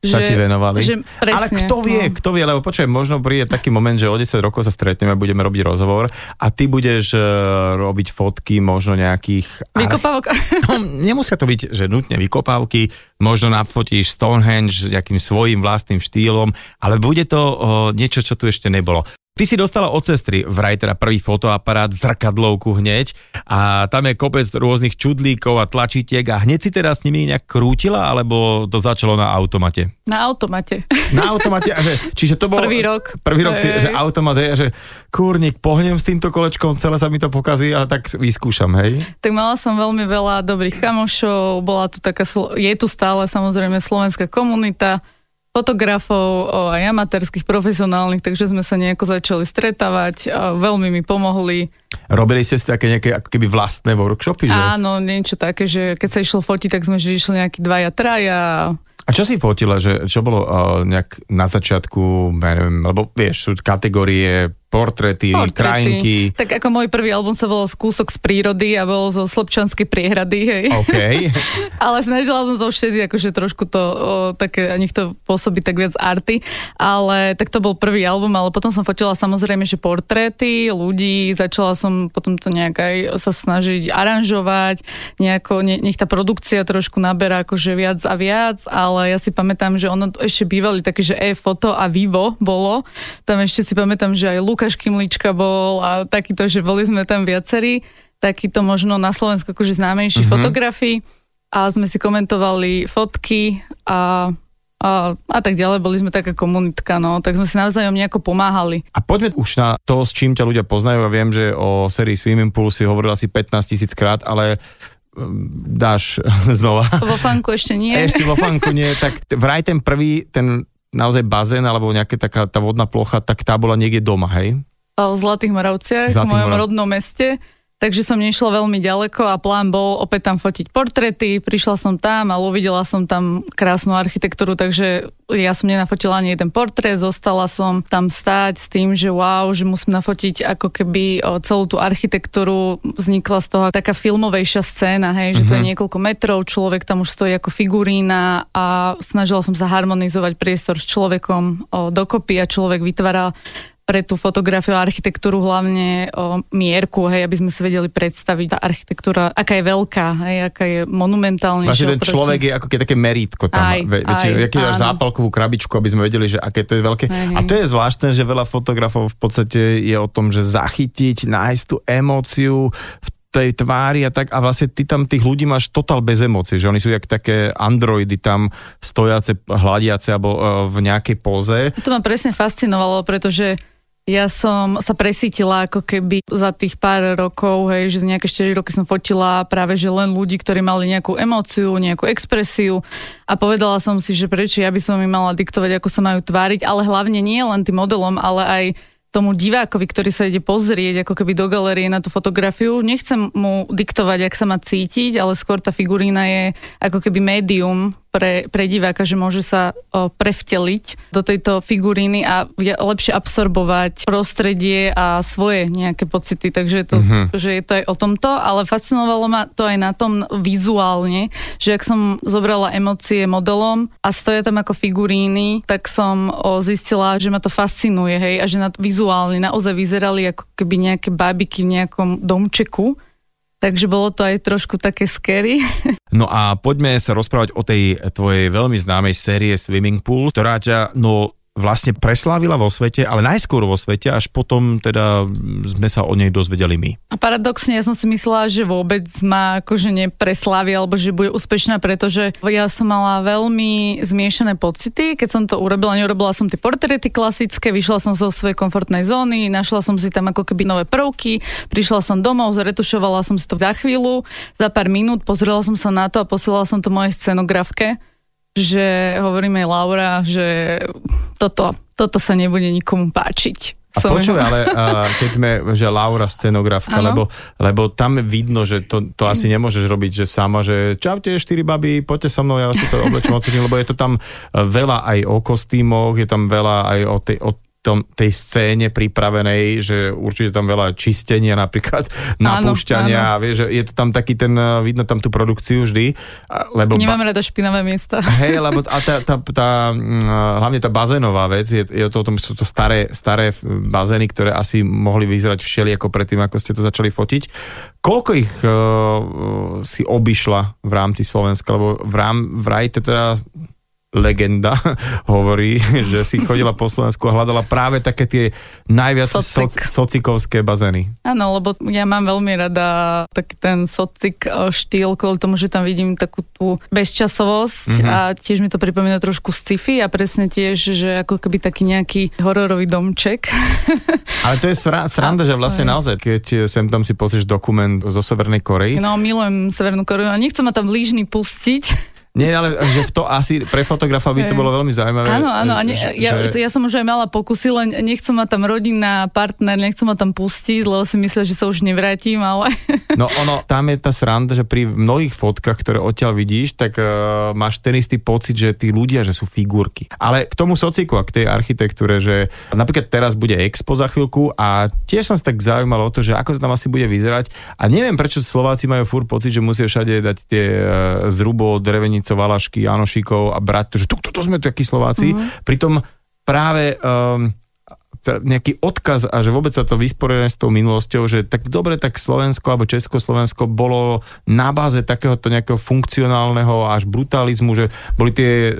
sa ti venovali. Že, presne, ale kto vie, no. kto vie, lebo počujem, možno príde taký moment, že o desať rokov sa stretneme a budeme robiť rozhovor a ty budeš uh, robiť fotky možno nejakých... Vykopávok. No, nemusia to byť, že nutne vykopávky, možno nafotíš Stonehenge nejakým svojím vlastným štýlom, ale bude to uh, niečo, čo tu ešte nebolo. Ty si dostala od sestry vraj teda prvý fotoaparát, zrkadlovku hneď a tam je kopec rôznych čudlíkov a tlačítiek a hneď si teda s nimi nejak krútila, alebo to začalo na automate? Na automate. Na automate, a že, čiže to bol... Prvý rok. Prvý rok, si, že automat je, že kúrnik, pohnem s týmto kolečkom, celé sa mi to pokazí a tak vyskúšam, hej? Tak mala som veľmi veľa dobrých kamošov, bola tu taká, je tu stále samozrejme slovenská komunita, fotografov aj amatérských, profesionálnych, takže sme sa nejako začali stretávať a veľmi mi pomohli. Robili ste si také nejaké ako keby vlastné workshopy, že? Áno, niečo také, že keď sa išlo fotiť, tak sme vždy išli nejakí dvaja, traja. A čo si fotila, že čo bolo uh, nejak na začiatku, neviem, lebo vieš, sú kategórie, portréty, krajinky. Tak ako môj prvý album sa volal Skúsok z prírody a bol zo Slepčanskej priehrady, hej. Okay. Ale snažila som zo všetci, akože trošku to o, také, nech to pôsobí tak viac arty, ale tak to bol prvý album, ale potom som fotila samozrejme, že portréty ľudí, začala som potom to nejak aj sa snažiť aranžovať, nejako, ne, nech tá produkcia trošku naberá akože viac a viac, ale ja si pamätám, že ono ešte bývali také, že e, foto a vivo bolo, tam ešte si pamätám, že aj Lukáš Kymlička bol a takýto, že boli sme tam viacerí, takýto možno na Slovensku akože známejší mm-hmm. fotografi a sme si komentovali fotky a, a, a tak ďalej, boli sme taká komunitka, no, tak sme si navzájom nejako pomáhali. A poďme už na to, s čím ťa ľudia poznajú, ja viem, že o sérii Swimming Pool si hovorila asi pätnásť tisíc krát, ale dáš znova. Vo fanku ešte nie. Ešte vo fanku nie, tak vraj ten prvý, ten naozaj bazén, alebo nejaká taká tá vodná plocha, tak tá bola niekde doma, hej? O Zlatých Moravciach, Zlatých v mojom Morav... rodnom meste, takže som nešla veľmi ďaleko a plán bol opäť tam fotiť portréty, prišla som tam, ale uvidela som tam krásnu architektúru, takže ja som nenafotila ani jeden portrét, zostala som tam stáť s tým, že wow, že musím nafotiť ako keby celú tú architektúru, vznikla z toho taká filmovejšia scéna, hej, že mm-hmm. to je niekoľko metrov, človek tam už stojí ako figurína a snažila som sa harmonizovať priestor s človekom dokopy a človek vytvára pre tú fotografiu a architektúru hlavne o mierku, hej, aby sme si vedeli predstaviť tá architektúra, aká je veľká, hej, aká je monumentálnejšia. Vlastne ten človek je ako keď také merítko tam. Aj, ve, aj, viete, aký dáš zápalkovú krabičku, aby sme vedeli, že aké to je veľké. Aj, a to je zvláštne, že veľa fotografov v podstate je o tom, že zachytiť, nájsť tú emóciu v tej tvári a tak, a vlastne ty tam tých ľudí máš totál bez emócií, že oni sú jak také androidy tam stojace, hľadiace alebo uh, v nejakej póze. To ma presne fascinovalo, pretože ja som sa presítila ako keby za tých pár rokov, hej, že z nejaké štyri roky som fotila práve že len ľudí, ktorí mali nejakú emóciu, nejakú expresiu, a povedala som si, že prečo ja by som im mala diktovať, ako sa majú tváriť, ale hlavne nie len tým modelom, ale aj tomu divákovi, ktorý sa ide pozrieť ako keby do galérie na tú fotografiu. Nechcem mu diktovať, ak sa má cítiť, ale skôr tá figurína je ako keby médium pre, pre diváka, že môže sa o, prevteliť do tejto figuríny a lepšie absorbovať prostredie a svoje nejaké pocity. Takže to, mm-hmm. že je to aj o tomto, ale fascinovalo ma to aj na tom vizuálne, že ak som zobrala emócie modelom a stoja tam ako figuríny, tak som o, zistila, že ma to fascinuje, hej, a že na to vizuálne naozaj vyzerali ako keby nejaké bábiky v nejakom domčeku. Takže bolo to aj trošku také scary. No a poďme sa rozprávať o tej tvojej veľmi známej série Swimming Pool, ktorá ťa no vlastne preslávila vo svete, ale najskôr vo svete, až potom teda sme sa o nej dozvedeli my. A paradoxne, ja som si myslela, že vôbec ma akože nepreslávia, alebo že bude úspešná, pretože ja som mala veľmi zmiešané pocity, keď som to urobila, neurobila som tie portréty klasické, vyšla som zo svojej komfortnej zóny, našla som si tam ako keby nové prvky, prišla som domov, zretušovala som si to za chvíľu, za pár minút, pozrela som sa na to a posielala som to mojej scenografke, že hovoríme Laura, že toto, toto sa nebude nikomu páčiť. A počuj, ale uh, keď sme, že Laura scenografka, lebo, lebo tam vidno, že to, to asi nemôžeš robiť, že sama, že čaute štyri baby, poďte so mnou, ja vás toto oblečím, odkutím, lebo je to tam veľa aj o kostýmoch, je tam veľa aj o tej, o tom, tej scéne pripravenej, že určite tam veľa čistenia napríklad, napúšťania, áno, áno. Vieš, je to tam taký ten, vidno tam tú produkciu vždy. Lebo Nemám ba- rada špinavé miesta. Hej, lebo a tá, tá, tá, hlavne tá bazénová vec, je, je to o tom, sú to staré, staré bazény, ktoré asi mohli vyzerať všeliako predtým, ako ste to začali fotiť. Koľko ich uh, si obišla v rámci Slovenska, lebo v rám, vraj teda legenda hovorí, že si chodila po Slovensku a hľadala práve také tie najviac Socik. so, socikovské bazény. Áno, lebo ja mám veľmi rada taký ten socik štýl, kvôli tomu, že tam vidím takú tú bezčasovosť, mm-hmm. a tiež mi to pripomína trošku sci-fi a presne tiež, že ako keby taký nejaký hororový domček. Ale to je sra- sranda, a, že vlastne aj. Naozaj, keď sem tam si pozrieš dokument zo Severnej Korei. No, milujem Severnú Koreu a nechcem ma tam blížni pustiť. Nie, ale že v to asi pre fotografa by to bolo veľmi zaujímavé. Áno, áno, a ne, že, ja, ja som už aj mala pokusy, len nechcem ma tam rodina, partner, nechcem ma tam pustiť, lebo si myslela, že sa už nevrátim, ale... No ono, tam je tá sranda, že pri mnohých fotkách, ktoré odtiaľ vidíš, tak uh, máš ten istý pocit, že tí ľudia, že sú figurky. Ale k tomu sociku a k tej architektúre, že napríklad teraz bude expo za chvíľku a tiež som sa tak zaujímal o to, že ako to tam asi bude vyzerať, a neviem, prečo Slováci majú furt pocit, že musia všade dať tie uh, zrubo, drevenice, Valašky, Janošíkov a brať to, že tu, toto sme takí Slováci. Mm-hmm. Pritom práve um, t- nejaký odkaz a že vôbec sa to vysporiadane s tou minulosťou, že tak dobre, tak Slovensko alebo Československo bolo na báze takéhoto nejakého funkcionálneho až brutalizmu, že boli tie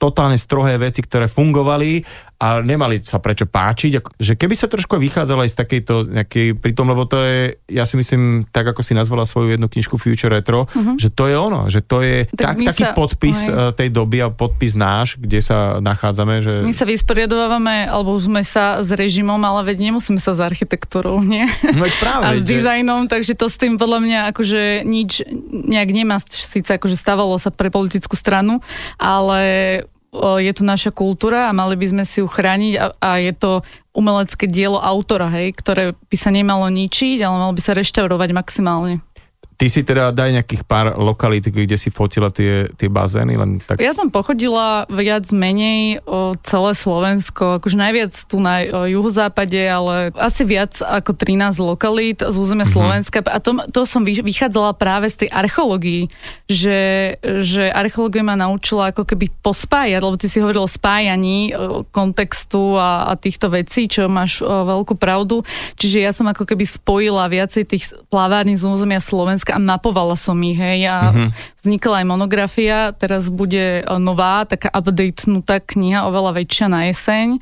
totálne strohé veci, ktoré fungovali a nemali sa prečo páčiť. Že keby sa trošku vychádzalo aj z takejto nejakej, pritom, lebo to je, ja si myslím, tak ako si nazvala svoju jednu knižku Future Retro, uh-huh. že to je ono, že to je tak, tak, taký sa, podpis aj. tej doby a podpis náš, kde sa nachádzame. Že... My sa vysporiadovávame, alebo sme sa s režimom, ale veď nemusíme sa s architektúrou, nie? No práve, a s že... dizajnom, takže to s tým podľa mňa akože nič nejak nemá, síce akože stávalo sa pre politickú stranu, ale... je to naša kultúra a mali by sme si ju chrániť a, a je to umelecké dielo autora, hej, ktoré by sa nemalo ničiť, ale malo by sa reštaurovať maximálne. Ty si teda daj nejakých pár lokalít, kde si fotila tie, tie bazény? Len tak... Ja som pochodila viac menej o celé Slovensko, akože najviac tu na juhozápade, ale asi viac ako trinásť lokalít z územia mm-hmm. Slovenska. A to, to som vychádzala práve z tej archeológii, že, že archeológia ma naučila ako keby pospájať, lebo ty si hovoril o spájaní kontextu a, a týchto vecí, čo máš veľkú pravdu. Čiže ja som ako keby spojila viacej tých plavární z územia Slovenska a mapovala som ich, hej, a mm-hmm. vznikla aj monografia, teraz bude nová, taká updatenutá kniha, oveľa väčšia na jeseň,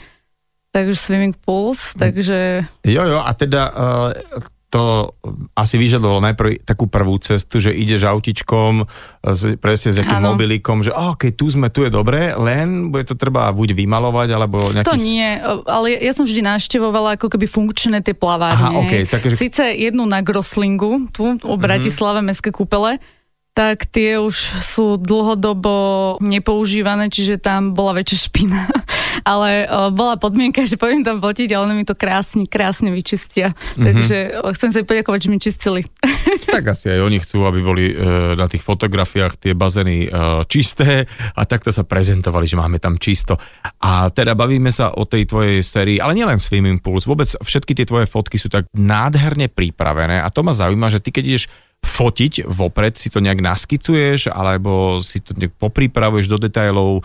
takže Swimming Pools, takže... Jo, jo, a teda uh, to asi vyžadovalo najprv takú prvú cestu, že ideš autičkom, z, presne s nejakým ano. mobilikom, že oh, keď tu sme, tu je dobré, len bude to treba buď vymalovať, alebo nejaký... To nie, ale ja som vždy navštevovala ako keby funkčné tie plavárne. Aha, okay, takže... Sice jednu na Groslingu, tu o Bratislave, mm-hmm. mestské kúpele, tak tie už sú dlhodobo nepoužívané, čiže tam bola väčšia špina. Ale o, bola podmienka, že poviem tam potiť a ono mi to krásne, krásne vyčistia. Mm-hmm. Takže o, chcem sa im poďakovať, že mi čistili. Tak asi aj oni chcú, aby boli e, na tých fotografiách tie bazény e, čisté a takto sa prezentovali, že máme tam čisto. A teda bavíme sa o tej tvojej sérii, ale nielen Swimming Pools, vôbec všetky tie tvoje fotky sú tak nádherne pripravené a to ma zaujíma, že ty keď ideš fotiť vopred, si to nejak naskicuješ, alebo si to nejak popripravuješ do detailov,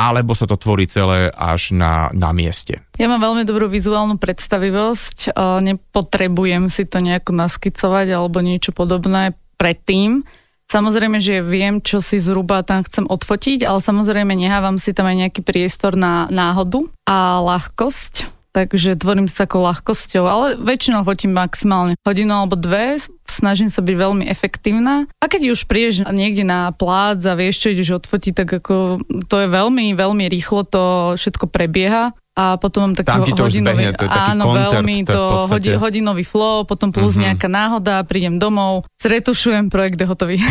alebo sa to tvorí celé až na, na mieste. Ja mám veľmi dobrú vizuálnu predstavivosť, nepotrebujem si to nejako naskicovať alebo niečo podobné predtým. Samozrejme, že viem, čo si zhruba tam chcem odfotiť, ale samozrejme nechávam si tam aj nejaký priestor na náhodu a ľahkosť, takže tvorím sa takou ľahkosťou, ale väčšinou fotím maximálne hodinu alebo dve, snažím sa byť veľmi efektívna. A keď už prídeš niekde na plác a vieš, čo ideš odfotiť, tak ako to je veľmi, veľmi rýchlo, to všetko prebieha. A potom mám taký hodinový, zbehne, to áno, koncert, veľmi to, to hodi, hodinový flow, potom plus mm-hmm. nejaká náhoda, prídem domov, zretušujem, projekt je hotový.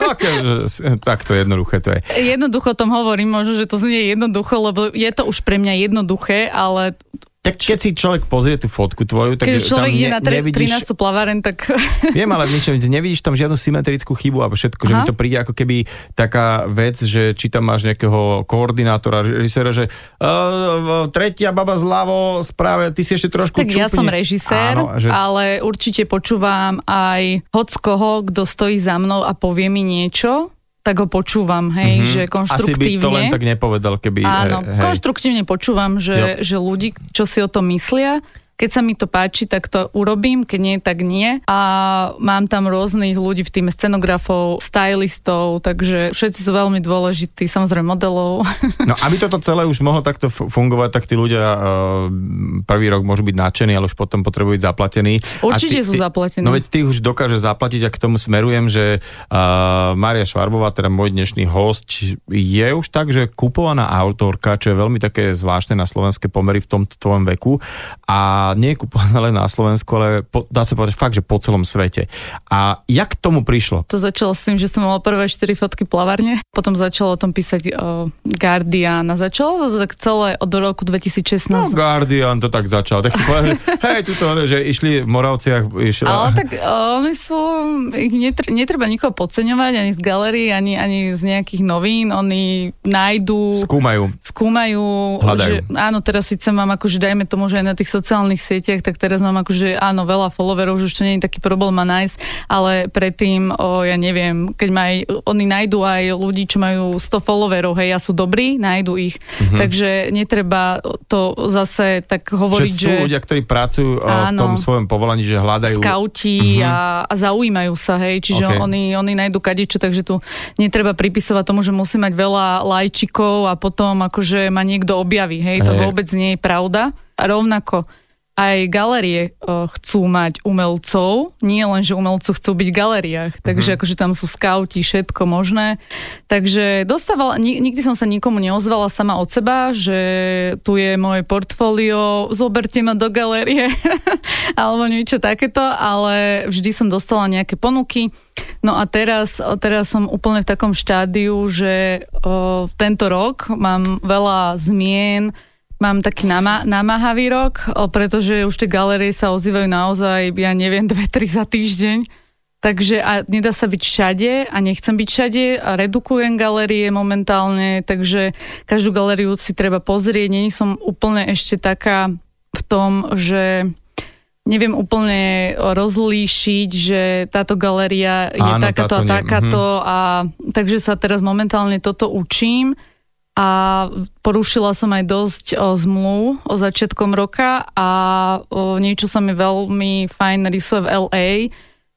Okay, tak to jednoduché to je. Jednoducho o tom hovorím, možno, že to znie jednoducho, lebo je to už pre mňa jednoduché, ale... Tak keď si človek pozrie tú fotku tvoju, tak keď človek ide ne, na tre, nevidíš... trinástu plaváren, tak... Viem, ale v ničom, nevidíš tam žiadnu symetrickú chybu a všetko, aha. Že mi to príde ako keby taká vec, že či tam máš nejakého koordinátora, režiséra, že uh, tretia baba zľavo, správe, ty si ešte trošku tak čupni. Tak ja som režisér, áno, že... ale určite počúvam aj hockoho, kto stojí za mnou a povie mi niečo, tak ho počúvam, hej, mm-hmm. že konštruktívne. Asi by to len tak nepovedal, keby... Áno, hej. Konštruktívne počúvam, že, že ľudí, čo si o tom myslia, keď sa mi to páči, tak to urobím, keď nie, tak nie. A mám tam rôznych ľudí v týme scenografov, stylistov, takže všetci sú veľmi dôležití, samozrejme modelov. No aby toto celé už mohlo takto fungovať, tak tí ľudia uh, prvý rok môžu byť nadšení, ale už potom potrebujú byť zaplatení. Určite ty, sú zaplatení. No veď ty už dokáže zaplatiť a k tomu smerujem, že uh, Mária Švarbová, teda môj dnešný host, je už tak, že kupovaná autorka, čo je veľmi také zvláštne na slovenské pomery v tomto tvojom veku. A nie je kúpané len na Slovensku, ale po, dá sa povedať fakt, že po celom svete. A jak k tomu prišlo? To začalo s tým, že som mala prvé štyri fotky plavárne, potom začalo o tom písať o, Guardian a začalo to tak celé od roku dvetisícšestnásť. No Guardian to tak začalo, tak si povedal, že hej, tuto, že išli v Moravciach. Išla. Ale tak oni sú, netr- netreba nikoho podceňovať, ani z galérie, ani, ani z nejakých novín, oni nájdú. Skúmajú. Skúmajú. Hľadajú. Že, áno, teraz síce mám, akože dajme tomu, že aj na tých sociálnych sieťach, tak teraz mám akože áno, veľa followerov, už to nie je taký problém a nájsť, ale predtým, o, ja neviem, keď maj, oni nájdú aj ľudí, čo majú sto followerov, hej, a sú dobrí, nájdú ich. Mm-hmm. Takže netreba to zase tak hovoriť, že... Že sú že... ľudia, ktorí pracujú áno, v tom svojom povolaní, že hľadajú... Skauti mm-hmm. a, a zaujímajú sa, hej, čiže okay. oni, oni nájdú kadečo, takže tu netreba pripisovať tomu, že musí mať veľa lajčikov a potom akože ma niekto objaví, hej, hey. To vôbec nie je pravda. A rovnako aj galérie chcú mať umelcov, nie len, že umelci chcú byť v galériách, takže mm-hmm. akože tam sú skauti, všetko možné. Takže dostávala, nikdy som sa nikomu neozvala sama od seba, že tu je moje portfólio, zoberte ma do galérie, alebo niečo takéto, ale vždy som dostala nejaké ponuky. No a teraz, teraz som úplne v takom štádiu, že o, tento rok mám veľa zmien, mám taký nama- namáhavý rok, pretože už tie galérie sa ozývajú naozaj, ja neviem, dve, tri za týždeň. Takže a nedá sa byť všade a nechcem byť všade a redukujem galérie momentálne, takže každú galériu si treba pozrieť. Nie som úplne ešte taká v tom, že neviem úplne rozlíšiť, že táto galéria je Áno, takáto táto, a takáto. Mm-hmm. A, takže sa teraz momentálne toto učím a porušila som aj dosť o, zmluv o začiatkom roka a o, niečo sa mi veľmi fajn rysuje v el ej,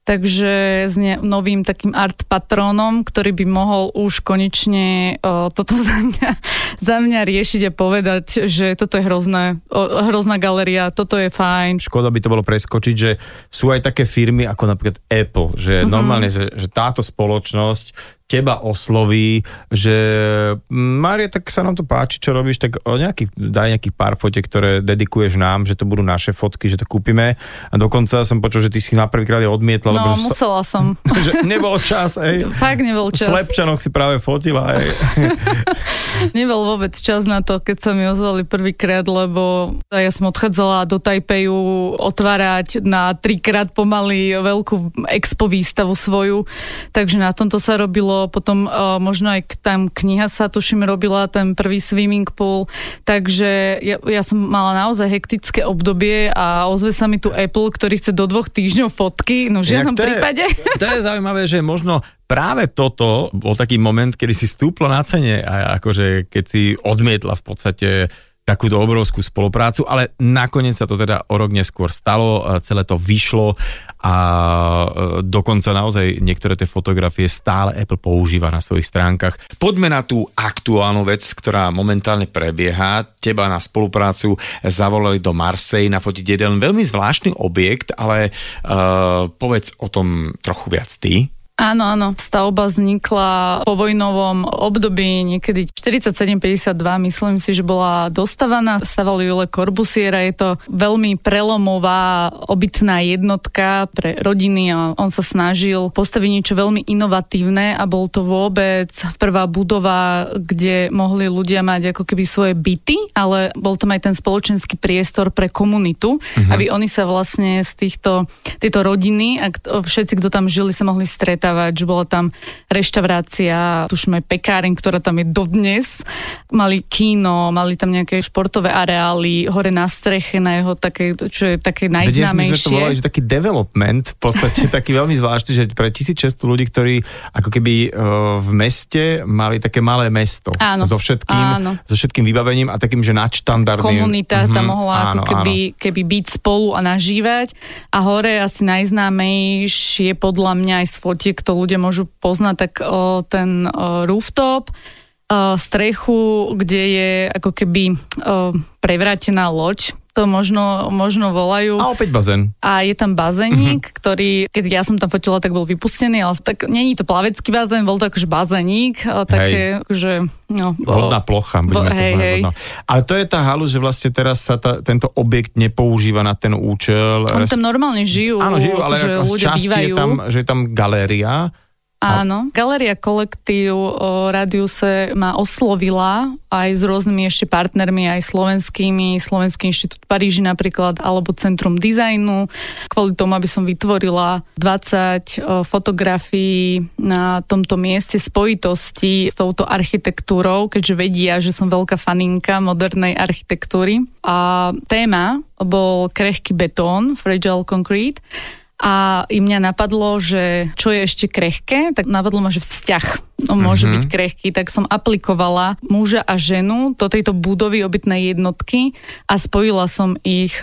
takže s ne- novým takým art patrónom, ktorý by mohol už konečne o, toto za mňa, za mňa riešiť a povedať, že toto je hrozné, o, hrozná galéria, toto je fajn. Škoda by to bolo preskočiť, že sú aj také firmy ako napríklad Apple, že mm-hmm. normálne, že, že táto spoločnosť teba osloví, že Mária, tak sa nám to páči, čo robíš, tak nejaký, daj nejaký pár fotiek, ktoré dedikuješ nám, že to budú naše fotky, že to kúpime. A dokonca som počul, že ty si na prvýkrát odmietla. No, lebo, musela sa, som. Že nebol čas, ej. Fakt nebol čas. Slepčanok si práve fotila, ej. Nebol vôbec čas na to, keď sa mi ozvali prvýkrát, lebo ja som odchádzala do Tajpeju otvárať na trikrát pomaly veľkú expo výstavu svoju, takže na tomto sa robilo. Potom uh, možno aj tam kniha sa tuším robila, ten prvý swimming pool, takže ja, ja som mala naozaj hektické obdobie a ozve sa mi tu Apple, ktorý chce do dvoch týždňov fotky, no v žiadnom prípade. To je zaujímavé, že možno práve toto bol taký moment, kedy si stúplo na cene a akože keď si odmietla v podstate takúto obrovskú spoluprácu, ale nakoniec sa to teda o rok neskôr stalo, celé to vyšlo a dokonca naozaj niektoré tie fotografie stále Apple používa na svojich stránkach. Poďme na tú aktuálnu vec, ktorá momentálne prebieha. Teba na spoluprácu zavolali do Marseille nafotiť jeden veľmi zvláštny objekt, ale uh, povedz o tom trochu viac ty. Áno, áno. Stavba vznikla po vojnovom období niekedy štyridsaťsedem päťdesiatdva, myslím si, že bola dostavaná. Stavali ju Le Corbusiera, je to veľmi prelomová obytná jednotka pre rodiny a on sa snažil postaviť niečo veľmi inovatívne a bol to vôbec prvá budova, kde mohli ľudia mať ako keby svoje byty, ale bol tam aj ten spoločenský priestor pre komunitu, uh-huh. aby oni sa vlastne z týchto, týchto rodiny a všetci, kto tam žili, sa mohli stretávať. Že bola tam reštaurácia, tuším aj pekáreň, ktorá tam je dodnes. Mali kino, mali tam nejaké športové areály, hore na streche, na jeho také, čo je také najznámejšie. Vedeli sme to volali, že taký development, v podstate taký veľmi zvláštny, že pre tisícšesťsto ľudí, ktorí ako keby v meste mali také malé mesto. Áno. So všetkým, áno. So všetkým vybavením a takým, že nadštandardným. Komunita mm-hmm, tam mohla áno, ako keby, keby byť spolu a nažívať. A hore asi najznámejšie podľa mňa aj sfotiek, kto ľudia môžu poznať, tak o, ten o, rooftop, o, strechu, kde je ako keby o, prevrátená loď, to možno, možno volajú. A opäť bazén. A je tam bazénik, uh-huh. ktorý, keď ja som tam fotila, tak bol vypustený, ale tak není to plavecký bazén, bol to akože bazénik, také, že no, vodná plocha. Bo, hej, to hej. Vodná. Ale to je tá halu, že vlastne teraz sa tá, tento objekt nepoužíva na ten účel. Oni tam normálne žijú. Áno, žijú, ale že ľudia bývajú. Je tam, že je tam galéria. Áno. Galéria Kolektív o Radiuse ma oslovila aj s rôznymi ešte partnermi, aj slovenskými, Slovenský inštitút Paríži napríklad, alebo Centrum dizajnu, kvôli tomu, aby som vytvorila dvadsať fotografií na tomto mieste spojitosti s touto architektúrou, keďže vedia, že som veľká faninka modernej architektúry. A téma bol krehký betón, fragile concrete, a i mňa napadlo, že čo je ešte krehké, tak napadlo ma, že vzťah môže mm-hmm. byť krehký, tak som aplikovala muža a ženu do tejto budovy obytnej jednotky a spojila som ich,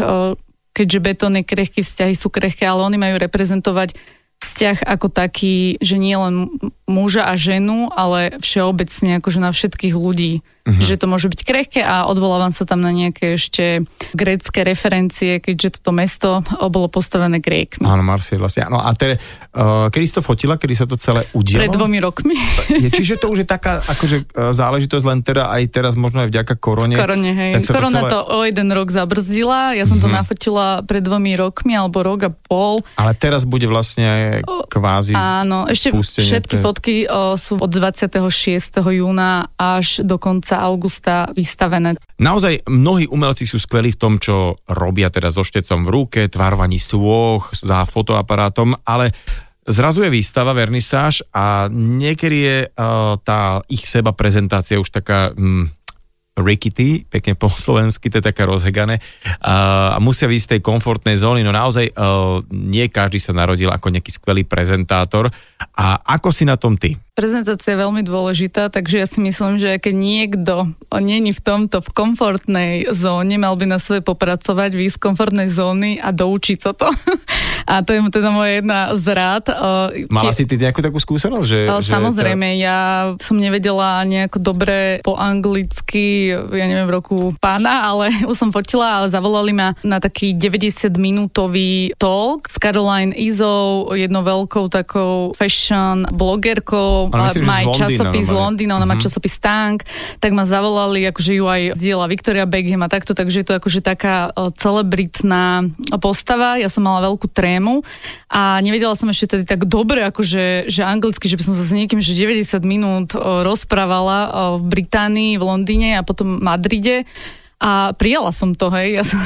keďže betón je krehký, vzťahy sú krehké, ale oni majú reprezentovať vzťah ako taký, že nie len muža a ženu, ale všeobecne akože na všetkých ľudí. Uh-huh. Že to môže byť krehké a odvolávam sa tam na nejaké ešte grécké referencie, keďže toto mesto bolo postavené Grékmi. Áno, Marseille vlastne. No a te, uh, kedy si to fotila? Kedy sa to celé udialo? Pred dvomi rokmi. Je, čiže to už je taká akože, záležitosť len teda aj teraz možno aj vďaka korone. Korone, hej. Tak korona to, celé... to o jeden rok zabrzdila. Ja som uh-huh. to nafotila pred dvomi rokmi alebo rok a pol. Ale teraz bude vlastne kvázi uh, áno, ešte pustenie, všetky te... fotky uh, sú od dvadsiateho šiesteho júna až do konca augusta vystavené. Naozaj mnohí umelci sú skvelí v tom, čo robia teda so štecom v ruke, tvarovaní svôch, za fotoaparátom, ale Zrazu je výstava, vernisáž a niekedy je uh, tá ich seba prezentácia už taká um, rickety, pekne po slovensky, to je taká rozhegané uh, a musia výjsť z tej komfortnej zóny. No naozaj uh, nie každý sa narodil ako nejaký skvelý prezentátor. A ako si na tom ty? Prezentácia je veľmi dôležitá, takže ja si myslím, že keď niekto nie je v tomto v komfortnej zóne, mal by na svoje popracovať, výjsť z komfortnej zóny a doučiť sa to. A to je teda moja jedna z rád. Mala si ty nejakú takú skúsenosť? Že, samozrejme, že... ja som nevedela nejako dobre po anglicky, ja neviem, v roku pána, ale už som fotila, ale zavolali ma na taký deväťdesiat minútový talk s Caroline Issou, jednou veľkou takou fashion blogerkou. Ona myslím, má časopis z Londýna, ona má časopis Tank, tak ma zavolali, akože ju aj zdieľa Victoria Beckham a takto, takže je to akože taká celebritná postava. Ja som mala veľkú trend a nevedela som ešte tedy tak dobre, akože že anglicky, že by som sa s niekým že deväťdesiat minút rozprávala v Británii, v Londýne a potom v Madride. A prijala som to, hej, ja som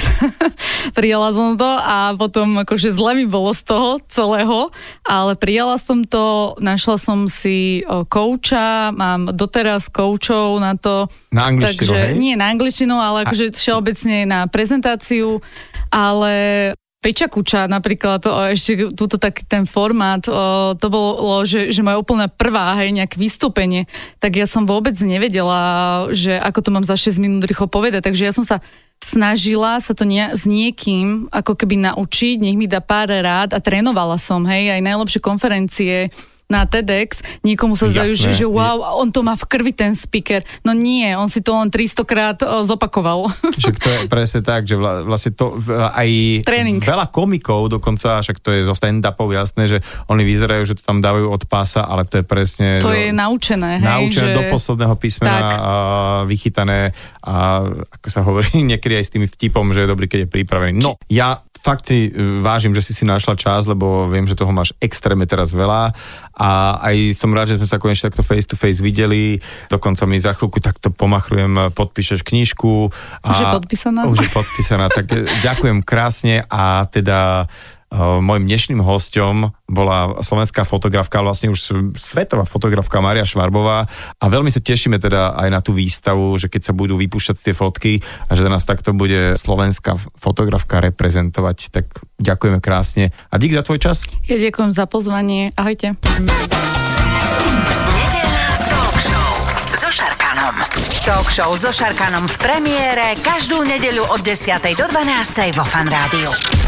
prijala som to a potom akože zle mi bolo z toho celého, ale prijala som to, našla som si kouča, mám doteraz koučov na to. Na angličtinu, takže, hej? Nie na angličtinu, ale akože všeobecne na prezentáciu, ale... Peča Kuča napríklad, o, ešte túto taký ten formát, o, to bolo, že, že moja úplná prvá, hej, nejak vystúpenie, tak ja som vôbec nevedela, že ako to mám za šesť minút rýchlo povedať, takže ja som sa snažila sa to ne- s niekým ako keby naučiť, nech mi dá pár rád a trénovala som, hej, aj najlepšie konferencie na TEDx, niekomu sa zdajú, že, že wow, on to má v krvi ten speaker. No nie, on si to len tristokrát zopakoval. Však to je presne tak, že vlastne to aj tréning. Veľa komikov dokonca, však to je zo stand-upov jasné, že oni vyzerajú, že to tam dávajú od pása, ale to je presne... To do, je naučené, hej? Naučené že... do posledného písmena a vychytané a ako sa hovorí, niekedy aj s tým vtipom, že je dobrý, keď je pripravený. No, ja fakt si vážim, že si si našla čas, lebo viem, že toho máš extrémne teraz veľa a aj som rád, že sme sa konečne takto face to face videli, dokonca mi za chvíľku takto pomachrujem, podpíšeš knižku. A už je podpísaná. Už je podpísaná, tak ďakujem krásne a teda mojim dnešným hosťom bola slovenská fotografka, vlastne už svetová fotografka Mária Švarbová a veľmi sa tešíme teda aj na tú výstavu, že keď sa budú vypúšťať tie fotky a že nás takto bude slovenská fotografka reprezentovať, tak ďakujeme krásne. A dík za tvoj čas. Ja ďakujem za pozvanie. Ahojte. Nedeľná talk show so Šarkanom. Talk show so Šarkanom v premiére každú nedeľu od desiatej do dvanástej vo Fan rádiu.